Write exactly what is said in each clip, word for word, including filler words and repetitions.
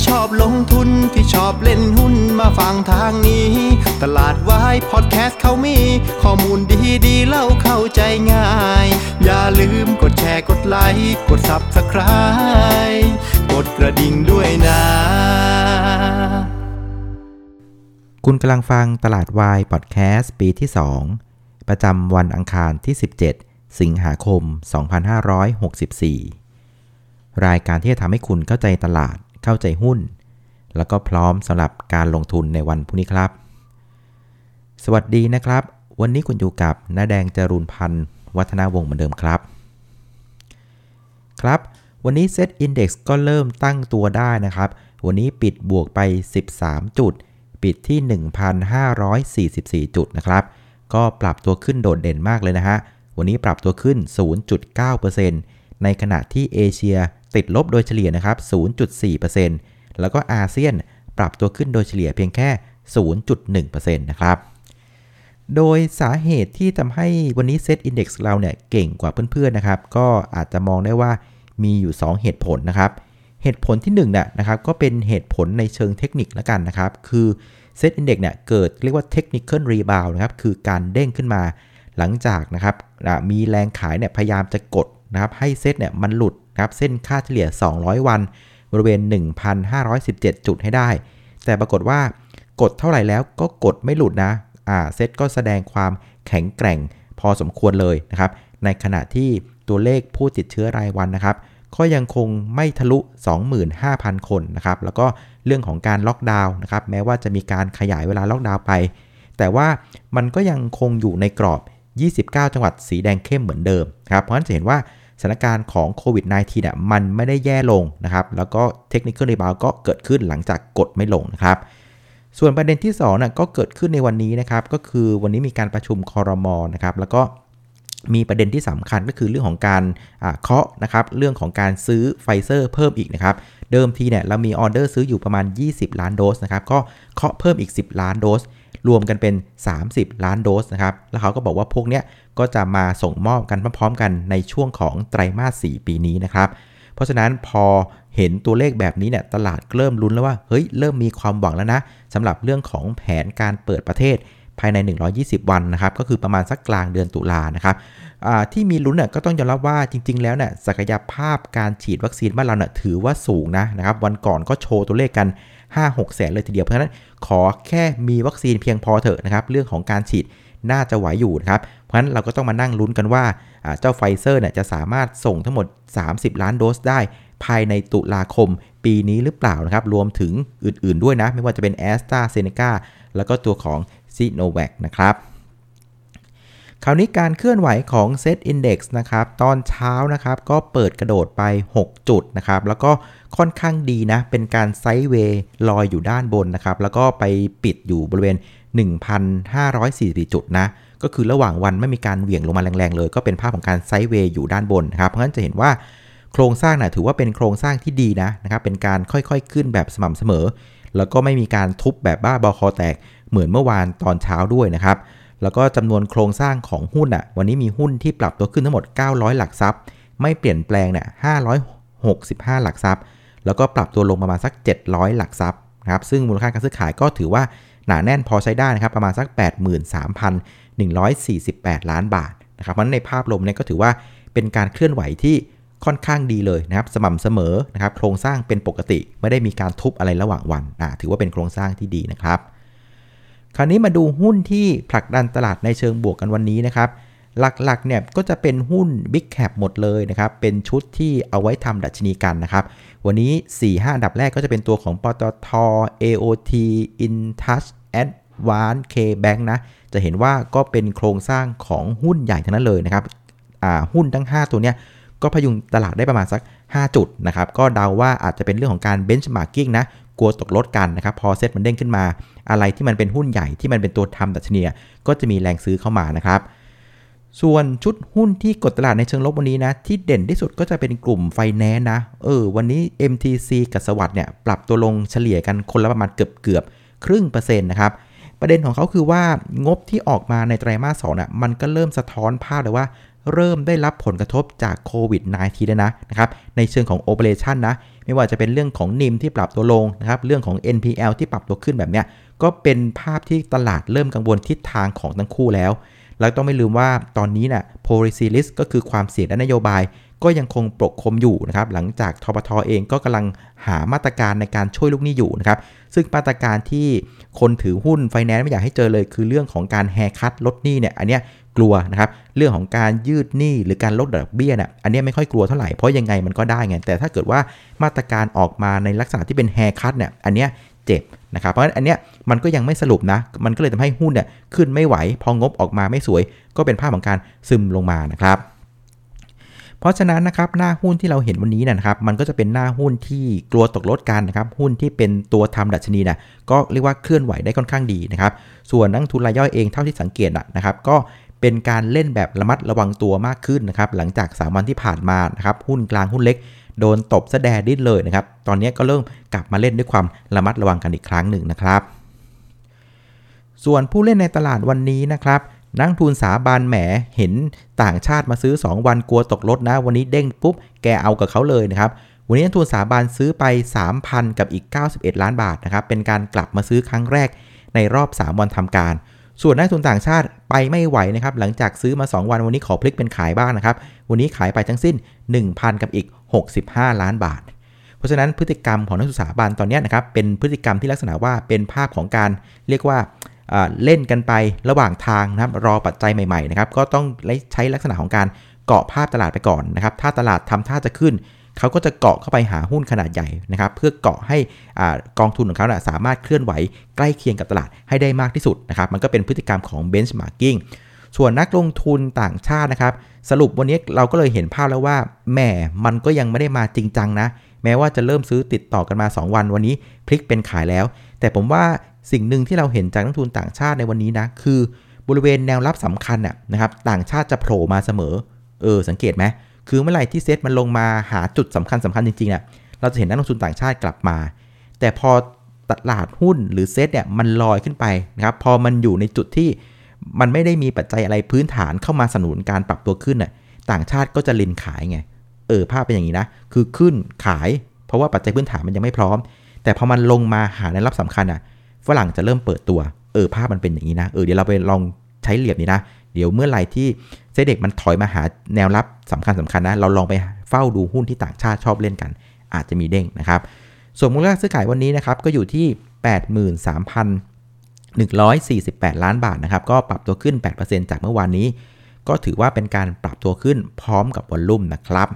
ที่ชอบลงทุนที่ชอบเล่นหุ้นมาฟังทางนี้ตลาดวายพอดแคสต์เขามีข้อมูลดีๆเล่าเข้าใจง่ายอย่าลืมกดแชร์กดไลค์กด Subscribe กดกระดิ่งด้วยนะคุณกำลังฟังตลาดวายพอดแคสต์ปีที่สองประจำวันอังคารที่สิบเจ็ดสิงหาคมสองพันห้าร้อยหกสิบสี่รายการที่จะทำให้คุณเข้าใจตลาดเข้าใจหุ้นแล้วก็พร้อมสำหรับการลงทุนในวันพรุ่งนี้ครับสวัสดีนะครับวันนี้คุณอยู่กับน้าแดงจรูนพันธ์วัฒนาวงศ์เหมือนเดิมครับครับวันนี้เซ็ตอินเด็กซ์ก็เริ่มตั้งตัวได้นะครับวันนี้ปิดบวกไปสิบสามจุดปิดที่ หนึ่งพันห้าร้อยสี่สิบสี่ จุดนะครับก็ปรับตัวขึ้นโดดเด่นมากเลยนะฮะวันนี้ปรับตัวขึ้น ศูนย์จุดเก้าเปอร์เซ็นต์ในขณะที่เอเชียติดลบโดยเฉลี่ยนะครับ ศูนย์จุดสี่เปอร์เซ็นต์ แล้วก็อาเซียนปรับตัวขึ้นโดยเฉลี่ยเพียงแค่ ศูนย์จุดหนึ่งเปอร์เซ็นต์ นะครับโดยสาเหตุที่ทำให้วันนี้เซ็ตอินเด็กซ์เราเนี่ยเก่งกว่าเพื่อนๆนะครับก็อาจจะมองได้ว่ามีอยู่สองเหตุผลนะครับเหตุผลที่หนึ่งเนี่ยนะครับก็เป็นเหตุผลในเชิงเทคนิคละกันนะครับคือเซ็ตอินเด็กซ์เนี่ยเกิดเรียกว่าเทคนิคอลรีบาวด์นะครับคือการเด้งขึ้นมาหลังจากนะครับมีแรงขายเนี่ยพยายามจะกดนะครับให้เซตเนี่ยมันหลุดนะครับเส้นค่าเฉลี่ยสองร้อยวันบริเวณ หนึ่งพันห้าร้อยสิบเจ็ด จุดให้ได้แต่ปรากฏว่ากดเท่าไหร่แล้วก็กดไม่หลุดนะอ่าเซตก็แสดงความแข็งแกร่งพอสมควรเลยนะครับในขณะที่ตัวเลขผู้ติดเชื้อรายวันนะครับก็ยังคงไม่ทะลุ สองหมื่นห้าพัน คนนะครับแล้วก็เรื่องของการล็อกดาวน์นะครับแม้ว่าจะมีการขยายเวลาล็อกดาวน์ไปแต่ว่ามันก็ยังคงอยู่ในกรอบยี่สิบเก้าจังหวัดสีแดงเข้มเหมือนเดิมครับเพราะฉะนั้นจะเห็นว่าสถานการณ์ของโควิด สิบเก้า เนี่ยมันไม่ได้แย่ลงนะครับแล้วก็เทคนิคอลรีบาวด์ก็เกิดขึ้นหลังจากกดไม่ลงนะครับส่วนประเด็นที่สองน่ะก็เกิดขึ้นในวันนี้นะครับก็คือวันนี้มีการประชุมครม.นะครับแล้วก็มีประเด็นที่สำคัญก็คือเรื่องของการเคาะนะครับเรื่องของการซื้อไฟเซอร์เพิ่มอีกนะครับเดิมทีเนี่ยเรามีออเดอร์ซื้ออยู่ประมาณยี่สิบล้านโดสนะครับก็เคาะเพิ่มอีกสิบล้านโดสรวมกันเป็นสามสิบล้านโดสนะครับแล้วเขาก็บอกว่าพวกเนี้ยก็จะมาส่งมอบกันพร้อมๆกันในช่วงของไตรมาสสี่ปีนี้นะครับเพราะฉะนั้นพอเห็นตัวเลขแบบนี้เนี่ยตลาดเริ่มลุ้นแล้วว่าเฮ้ยเริ่มมีความหวังแล้วนะสำหรับเรื่องของแผนการเปิดประเทศภายในหนึ่งร้อยยี่สิบวันนะครับก็คือประมาณสักกลางเดือนตุลานะครับที่มีลุ้นเนี่ยก็ต้องยอมรับว่าจริงๆแล้วเนี่ยศักยภาพการฉีดวัคซีนบ้านเราเนี่ยถือว่าสูงนะนะครับวันก่อนก็โชว์ตัวเลขกัน ห้าหก แสนเลยทีเดียวเพราะฉะนั้นขอแค่มีวัคซีนเพียงพอเถอะนะครับเรื่องของการฉีดน่าจะไหวอยู่นะครับเพราะฉะนั้นเราก็ต้องมานั่งลุ้นกันว่าเจ้าไฟเซอร์เนี่ยจะสามารถส่งทั้งหมดสามสิบล้านโดสได้ภายในตุลาคมปีนี้หรือเปล่านะครับรวมถึงอื่นๆด้วยนะไม่ว่าจะเป็น AstraZeneca แล้วก็ตัวของซีโนแวคนะครับคราวนี้การเคลื่อนไหวของ เซ็ต Index นะครับตอนเช้านะครับก็เปิดกระโดดไปหกจุดนะครับแล้วก็ค่อนข้างดีนะเป็นการไซด์เวย์ลอยอยู่ด้านบนนะครับแล้วก็ไปปิดอยู่บริเวณ หนึ่งพันห้าร้อยสี่สิบสี่ จุดนะก็คือระหว่างวันไม่มีการเหวี่ยงลงมาแรงๆเลยก็เป็นภาพของการไซด์เวย์อยู่ด้านบนนะครับเพราะฉะนั้นจะเห็นว่าโครงสร้างนะถือว่าเป็นโครงสร้างที่ดีนะนะครับเป็นการค่อยๆขึ้นแบบสม่ำเสมอแล้วก็ไม่มีการทุบแบบบ้าบอคอแตกเหมือนเมื่อวานตอนเช้าด้วยนะครับแล้วก็จำนวนโครงสร้างของหุ้นอ่ะวันนี้มีหุ้นที่ปรับตัวขึ้นทั้งหมดเก้าร้อยหลักทรัพย์ไม่เปลี่ยนแปลงเนี่ยห้าร้อยหกสิบห้าหลักทรัพย์แล้วก็ปรับตัวลงประมาณสักเจ็ดร้อยหลักทรัพย์นะครับซึ่งมูลค่าการซื้อขายก็ถือว่าหนาแน่นพอใช้ได้นะครับประมาณสัก แปดหมื่นสามพันหนึ่งร้อยสี่สิบแปด ล้านบาทนะครับมันในภาพรวมเนี่ยก็ถือว่าเป็นการเคลื่อนไหวที่ค่อนข้างดีเลยนะครับสม่ำเสมอนะครับโครงสร้างเป็นปกติไม่ได้มีการทุบอะไรระหว่างวันอ่ะถือว่าเป็นโครงสร้างที่ดีนะครับคราวนี้มาดูหุ้นที่ผลักดันตลาดในเชิงบวกกันวันนี้นะครับหลักๆเนี่ยก็จะเป็นหุ้น Big Cap หมดเลยนะครับเป็นชุดที่เอาไว้ทำดัชนีกันนะครับวันนี้ สี่ถึงห้า อันดับแรกก็จะเป็นตัวของปตท เอ โอ ที INTUCH Advance KBANK นะจะเห็นว่าก็เป็นโครงสร้างของหุ้นใหญ่ทั้งนั้นเลยนะครับอ่าหุ้นทั้งห้าตัวเนี้ยก็พยุงตลาดได้ประมาณสักห้าจุดนะครับก็เดาว่าอาจจะเป็นเรื่องของการ benchmarking นะกลัวตกลดกันนะครับพอเซ็ตมันเด้งขึ้นมาอะไรที่มันเป็นหุ้นใหญ่ที่มันเป็นตัวทำดัชนีก็จะมีแรงซื้อเข้ามานะครับส่วนชุดหุ้นที่กดตลาดในเชิงลบวันนี้นะที่เด่นที่สุดก็จะเป็นกลุ่มไฟแนนซ์นะเออวันนี้ เอ็ม ที ซี กับสวัสด์เนี่ยปรับตัวลงเฉลี่ยกันคนละประมาณเกือบเกือบครึ่งเปอร์เซ็นต์นะครับประเด็นของเขาคือว่างบที่ออกมาในไตรมาสสองน่ะมันก็เริ่มสะท้อนภาพเลยว่า เริ่มได้รับผลกระทบจากโควิด สิบเก้า แล้วนะนะครับในเชิงของ operation นะไม่ว่าจะเป็นเรื่องของ เอ็น ไอ เอ็ม ที่ปรับตัวลงนะครับเรื่องของ เอ็น พี แอล ที่ปรับตัวขึ้นแบบเนี้ยก็เป็นภาพที่ตลาดเริ่มกังวลทิศทางของทั้งคู่แล้วแล้วต้องไม่ลืมว่าตอนนี้น่ะ Policy Risk ก็คือความเสี่ยงและนโยบายก็ยังคงปกคลุมอยู่นะครับหลังจากธปท.เองก็กำลังหามาตรการในการช่วยลูกหนี้อยู่นะครับซึ่งมาตรการที่คนถือหุ้นไฟแนนซ์ไม่อยากให้เจอเลยคือเรื่องของการแฮร์คัตลดหนี้เนี่ยอันเนี้ยกลัวนะครับเรื่องของการยืดหนี้หรือการลดดอกเบี้ยน่ะอันเนี้ยไม่ค่อยกลัวเท่าไหร่เพราะยังไงมันก็ได้ไงแต่ถ้าเกิดว่ามาตรการออกมาในลักษณะที่เป็นแฮร์คัตเนี่ยอันเนี้ยเจ็บนะครับเพราะฉะนั้นอันเนี้ยมันก็ยังไม่สรุปนะมันก็เลยทำให้หุ้นเนี่ยขึ้นไม่ไหวพองบออกมาไม่สวยก็เป็นภาพของการซึมลงมานะครับเพราะฉะนั้นนะครับหน้าหุ้นที่เราเห็นวันนี้นะครับมันก็จะเป็นหน้าหุ้นที่กลัวตกลดกันนะครับหุ้นที่เป็นตัวทำดัชนีนะก็เรียกว่าเคลื่อนไหวได้ค่อนข้างดีนะครับส่วนนักทุนรายย่อยเองเท่าที่สังเกตนะครับก็เป็นการเล่นแบบระมัดระวังตัวมากขึ้นนะครับหลังจากสามวันที่ผ่านมานะครับหุ้นกลางหุ้นเล็กโดนตบซะแดดิ้นเลยนะครับตอนนี้ก็เริ่มกลับมาเล่นด้วยความระมัดระวังกันอีกครั้งหนึ่งนะครับส่วนผู้เล่นในตลาดวันนี้นะครับนักทุนสถาบันแหมเห็นต่างชาติมาซื้อสองวันกลัวตกรถนะวันนี้เด้งปุ๊บแกเอากับเขาเลยนะครับวันนี้นักทุนสถาบันซื้อไป สามพัน กับอีกเก้าสิบเอ็ดล้านบาทนะครับเป็นการกลับมาซื้อครั้งแรกในรอบสามวันทำการส่วนนักทุนต่างชาติไปไม่ไหวนะครับหลังจากซื้อมาสองวันวันนี้ขอพลิกเป็นขายบ้างนะครับวันนี้ขายไปทั้งสิ้น หนึ่งพัน กับอีกหกสิบห้าล้านบาทเพราะฉะนั้นพฤติกรรมของนักทุนสถาบันตอนนี้นะครับเป็นพฤติกรรมที่ลักษณะว่าเป็นภาพของการเรียกว่าเล่นกันไประหว่างทางนะครับรอปัจจัยใหม่ๆนะครับก็ต้องใช้ลักษณะของการเกาะภาพตลาดไปก่อนนะครับถ้าตลาดทำท่าจะขึ้นเขาก็จะเกาะเข้าไปหาหุ้นขนาดใหญ่นะครับเพื่อเกาะให้กองทุนของเขานะสามารถเคลื่อนไหวใกล้เคียงกับตลาดให้ได้มากที่สุดนะครับมันก็เป็นพฤติกรรมของ benchmarking ส่วนนักลงทุนต่างชาตินะครับสรุปวันนี้เราก็เลยเห็นภาพแล้วว่าแหมมันก็ยังไม่ได้มาจริงจังนะแม้ว่าจะเริ่มซื้อติดต่อกันมาสองวันวันนี้พลิกเป็นขายแล้วแต่ผมว่าสิ่งหนึ่งที่เราเห็นจากนักทุนต่างชาติในวันนี้นะคือบริเวณแนวรับสำคัญน่ะนะครับต่างชาติจะโผล่มาเสมอเออสังเกตไหมคือเมื่อไหร่ที่เซ็ตมันลงมาหาจุดสำคัญสำคัญจริงๆน่ะเราจะเห็นนักลงทุนต่างชาติกลับมาแต่พอตลาดหุ้นหรือเซ็ตเนี่ยมันลอยขึ้นไปนะครับพอมันอยู่ในจุดที่มันไม่ได้มีปัจจัยอะไรพื้นฐานเข้ามาสนับสนุนการปรับตัวขึ้นน่ะต่างชาติก็จะลินขายไงเออภาพเป็นอย่างนี้นะคือขึ้นขายเพราะว่าปัจจัยพื้นฐานมันยังไม่พร้อมแต่พอมันลงมาหาแนวรับสำคัญน่ะฝรั่งจะเริ่มเปิดตัวเออภาพมันเป็นอย่างนี้นะเออเดี๋ยวเราไปลองใช้เหลี่ยมนี้นะเดี๋ยวเมื่อไหร่ที่เซ็ตเด็กมันถอยมาหาแนวรับสำคัญสำคัญนะเราลองไปเฝ้าดูหุ้นที่ต่างชาติชอบเล่นกันอาจจะมีเด้งนะครับส่วนมูลค่าซื้อขายวันนี้นะครับก็อยู่ที่ แปดหมื่นสามพันหนึ่งร้อยสี่สิบแปด ล้านบาทนะครับก็ปรับตัวขึ้น แปดเปอร์เซ็นต์ จากเมื่อวานนี้ก็ถือว่าเป็นการปรับตัวขึ้นพร้อมกับวอลลุ่มนะครั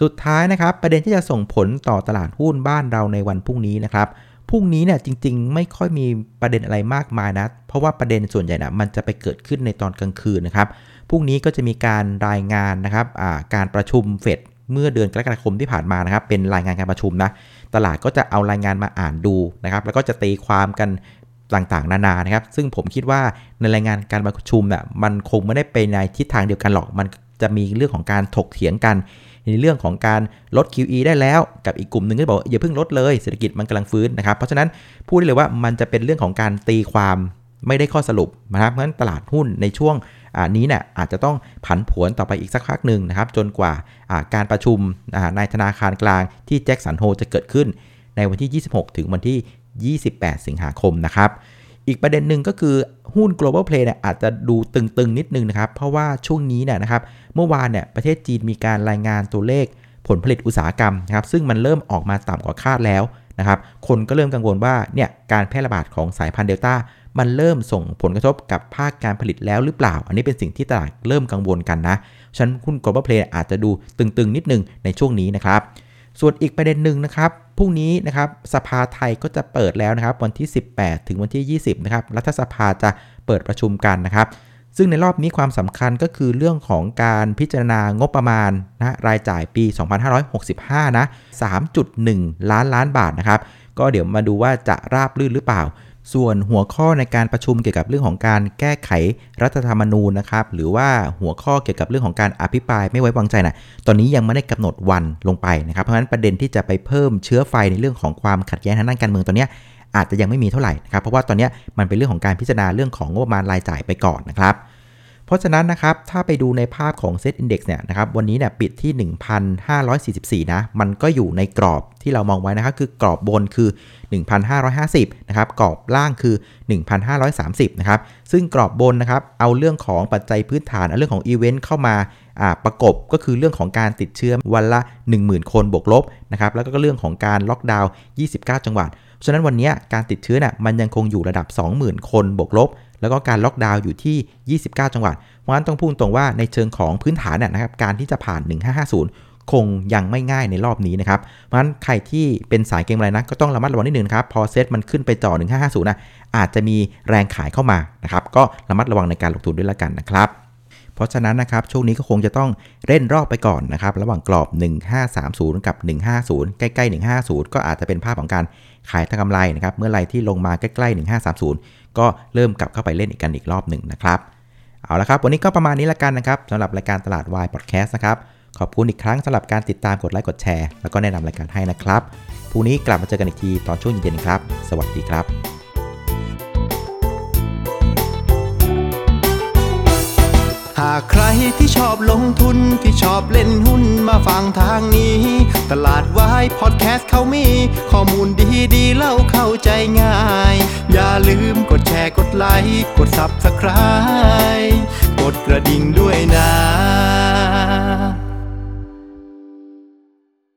บสุดท้ายนะครับประเด็นที่จะส่งผลต่อตลาดหุ้นบ้านเราในวันพรุ่งนี้นะครับพรุ่งนี้เนี่ยจริงๆไม่ค่อยมีประเด็นอะไรมากมายนะเพราะว่าประเด็นส่วนใหญ่นะมันจะไปเกิดขึ้นในตอนกลางคืนนะครับพรุ่งนี้ก็จะมีการรายงานนะครับการประชุมเฟดเมื่อเดือนกรกฎาคมที่ผ่านมานะครับเป็นรายงานการประชุมนะตลาดก็จะเอารายงานมาอ่านดูนะครับแล้วก็จะตีความกันต่างๆนานานะครับซึ่งผมคิดว่าในรายงานการประชุมน่ะมันคงไม่ได้ไปในทิศทางเดียวกันหรอกมันจะมีเรื่องของการถกเถียงกันในเรื่องของการลด คิว อี ได้แล้วกับอีกกลุ่มหนึ่งก็บอกอย่าเพิ่งลดเลยเศรษฐกิจมันกำลังฟื้นนะครับเพราะฉะนั้นพูดได้เลยว่ามันจะเป็นเรื่องของการตีความไม่ได้ข้อสรุปนะครับเพราะฉะนั้นตลาดหุ้นในช่วงนี้เนี่ยอาจจะต้องผันผวนต่อไปอีกสักพักหนึ่งนะครับจนกว่าการประชุมนายธนาคารกลางที่แจ็คสันโฮลจะเกิดขึ้นในวันที่ยี่สิบหกถึงวันที่ยี่สิบแปดสิงหาคมนะครับอีกประเด็นหนึ่งก็คือหุ้น global play เนี่ยอาจจะดูตึงๆนิดนึงนะครับเพราะว่าช่วงนี้เนี่ยนะครับเมื่อวานเนี่ยประเทศจีนมีการรายงานตัวเลขผลผลิตอุตสาหกรรมนะครับซึ่งมันเริ่มออกมาต่ำกว่าคาดแล้วนะครับคนก็เริ่มกังวลว่าเนี่ยการแพร่ระบาดของสายพันธุ์เดลต้ามันเริ่มส่งผลกระทบกับภาคการผลิตแล้วหรือเปล่าอันนี้เป็นสิ่งที่ตลาดเริ่มกังวลกันนะฉะนั้นหุ้น global play อาจจะดูตึงๆนิดนึงในช่วงนี้นะครับส่วนอีกประเด็นหนึ่งนะครับพรุ่งนี้นะครับสภาไทยก็จะเปิดแล้วนะครับวันที่สิบแปดถึงวันที่ยี่สิบนะครับรัฐสภาจะเปิดประชุมกันนะครับซึ่งในรอบนี้ความสำคัญก็คือเรื่องของการพิจารณางบประมาณนะรายจ่ายปีสองพันห้าร้อยหกสิบห้านะ สามจุดหนึ่ง ล้านล้านบาทนะครับก็เดี๋ยวมาดูว่าจะราบรื่นหรือเปล่าส่วนหัวข้อในการประชุมเกี่ยวกับเรื่องของการแก้ไขรัฐธรรมนูญนะครับหรือว่าหัวข้อเกี่ยวกับเรื่องของการอภิปรายไม่ไว้วางใจนะตอนนี้ยังไม่ได้กำหนดวันลงไปนะครับเพราะฉะนั้นประเด็นที่จะไปเพิ่มเชื้อไฟในเรื่องของความขัดแย้งทางด้านการเมืองตอนนี้อาจจะยังไม่มีเท่าไหร่นะครับเพราะว่าตอนนี้มันเป็นเรื่องของการพิจารณาเรื่องของงบประมาณรายจ่ายไปก่อนนะครับพ ราะฉะนั้นนะครับถ้าไปดูในภาพของ เซ็ต Index เนี่ยนะครับวันนี้เนี่ยปิดที่ หนึ่งพันห้าร้อยสี่สิบสี่ นะมันก็อยู่ในกรอบที่เรามองไว้นะครับคือกรอบบนคือ หนึ่งพันห้าร้อยห้าสิบ นะครับกรอบล่างคือ หนึ่งพันห้าร้อยสามสิบ นะครับซึ่งกรอบบนนะครับเอาเรื่องของปัจจัยพื้นฐานเอาเรื่องของอีเวนต์เข้ามาประกบก็คือเรื่องของการติดเชื้อวันละ หนึ่งหมื่น คนบวกลบนะครับแล้วก็เรื่องของการล็อกดาวน์ ยี่สิบเก้า จังหวัดฉะนั้นวันนี้การติดเชื้อเนี่ยมันยังคงอยู่ระดับ สองหมื่น คนบวกลบแล้วก็การล็อกดาวน์อยู่ที่ยี่สิบเก้าจังหวัดเพราะฉะนั้นต้องพูดตรงว่าในเชิงของพื้นฐานเนี่ยนะครับการที่จะผ่านหนึ่งพันห้าร้อยห้าสิบคงยังไม่ง่ายในรอบนี้นะครับเพราะฉะนั้นใครที่เป็นสายเก็งกำไรนะก็ต้องระมัดระวังนิดนึงครับพอเซตมันขึ้นไปต่อหนึ่งพันห้าร้อยห้าสิบนะอาจจะมีแรงขายเข้ามานะครับก็ระมัดระวังในการลงทุนด้วยละกันนะครับเพราะฉะนั้นนะครับช่วงนี้ก็คงจะต้องเล่นรอบไปก่อนนะครับระหว่างกรอบหนึ่งพันห้าร้อยสามสิบกับหนึ่งร้อยห้าสิบใกล้ๆหนึ่งร้อยห้าสิบก็อาจจะเป็นภาพของการขายทางกำไรนะครับเมื่อไหร่ที่ลงมาใกล้ๆหนึ่งพันห้าร้อยสามสิบก็เริ่มกลับเข้าไปเล่นอีกกันอีกรอบหนึ่งนะครับเอาละครับวันนี้ก็ประมาณนี้ละกันนะครับสำหรับรายการตลาดวายพอดแคสต์นะครับขอบคุณอีกครั้งสำหรับการติดตามกดไลค์กดแชร์แล้วก็แนะนำรายการให้นะครับพรุ่งนี้กลับมาเจอกันอีกทีตอนช่วงเย็นๆครับสวัสดีครับหากใครที่ชอบลงทุนที่ชอบเล่นหุ้นมาฟังทางนี้ตลาดวายพอดแคสต์เขามีข้อมูลดีๆเล่าเข้าใจง่ายอย่าลืมกดแชร์กดไลค์กด Subscribe กดกระดิ่งด้วยนะ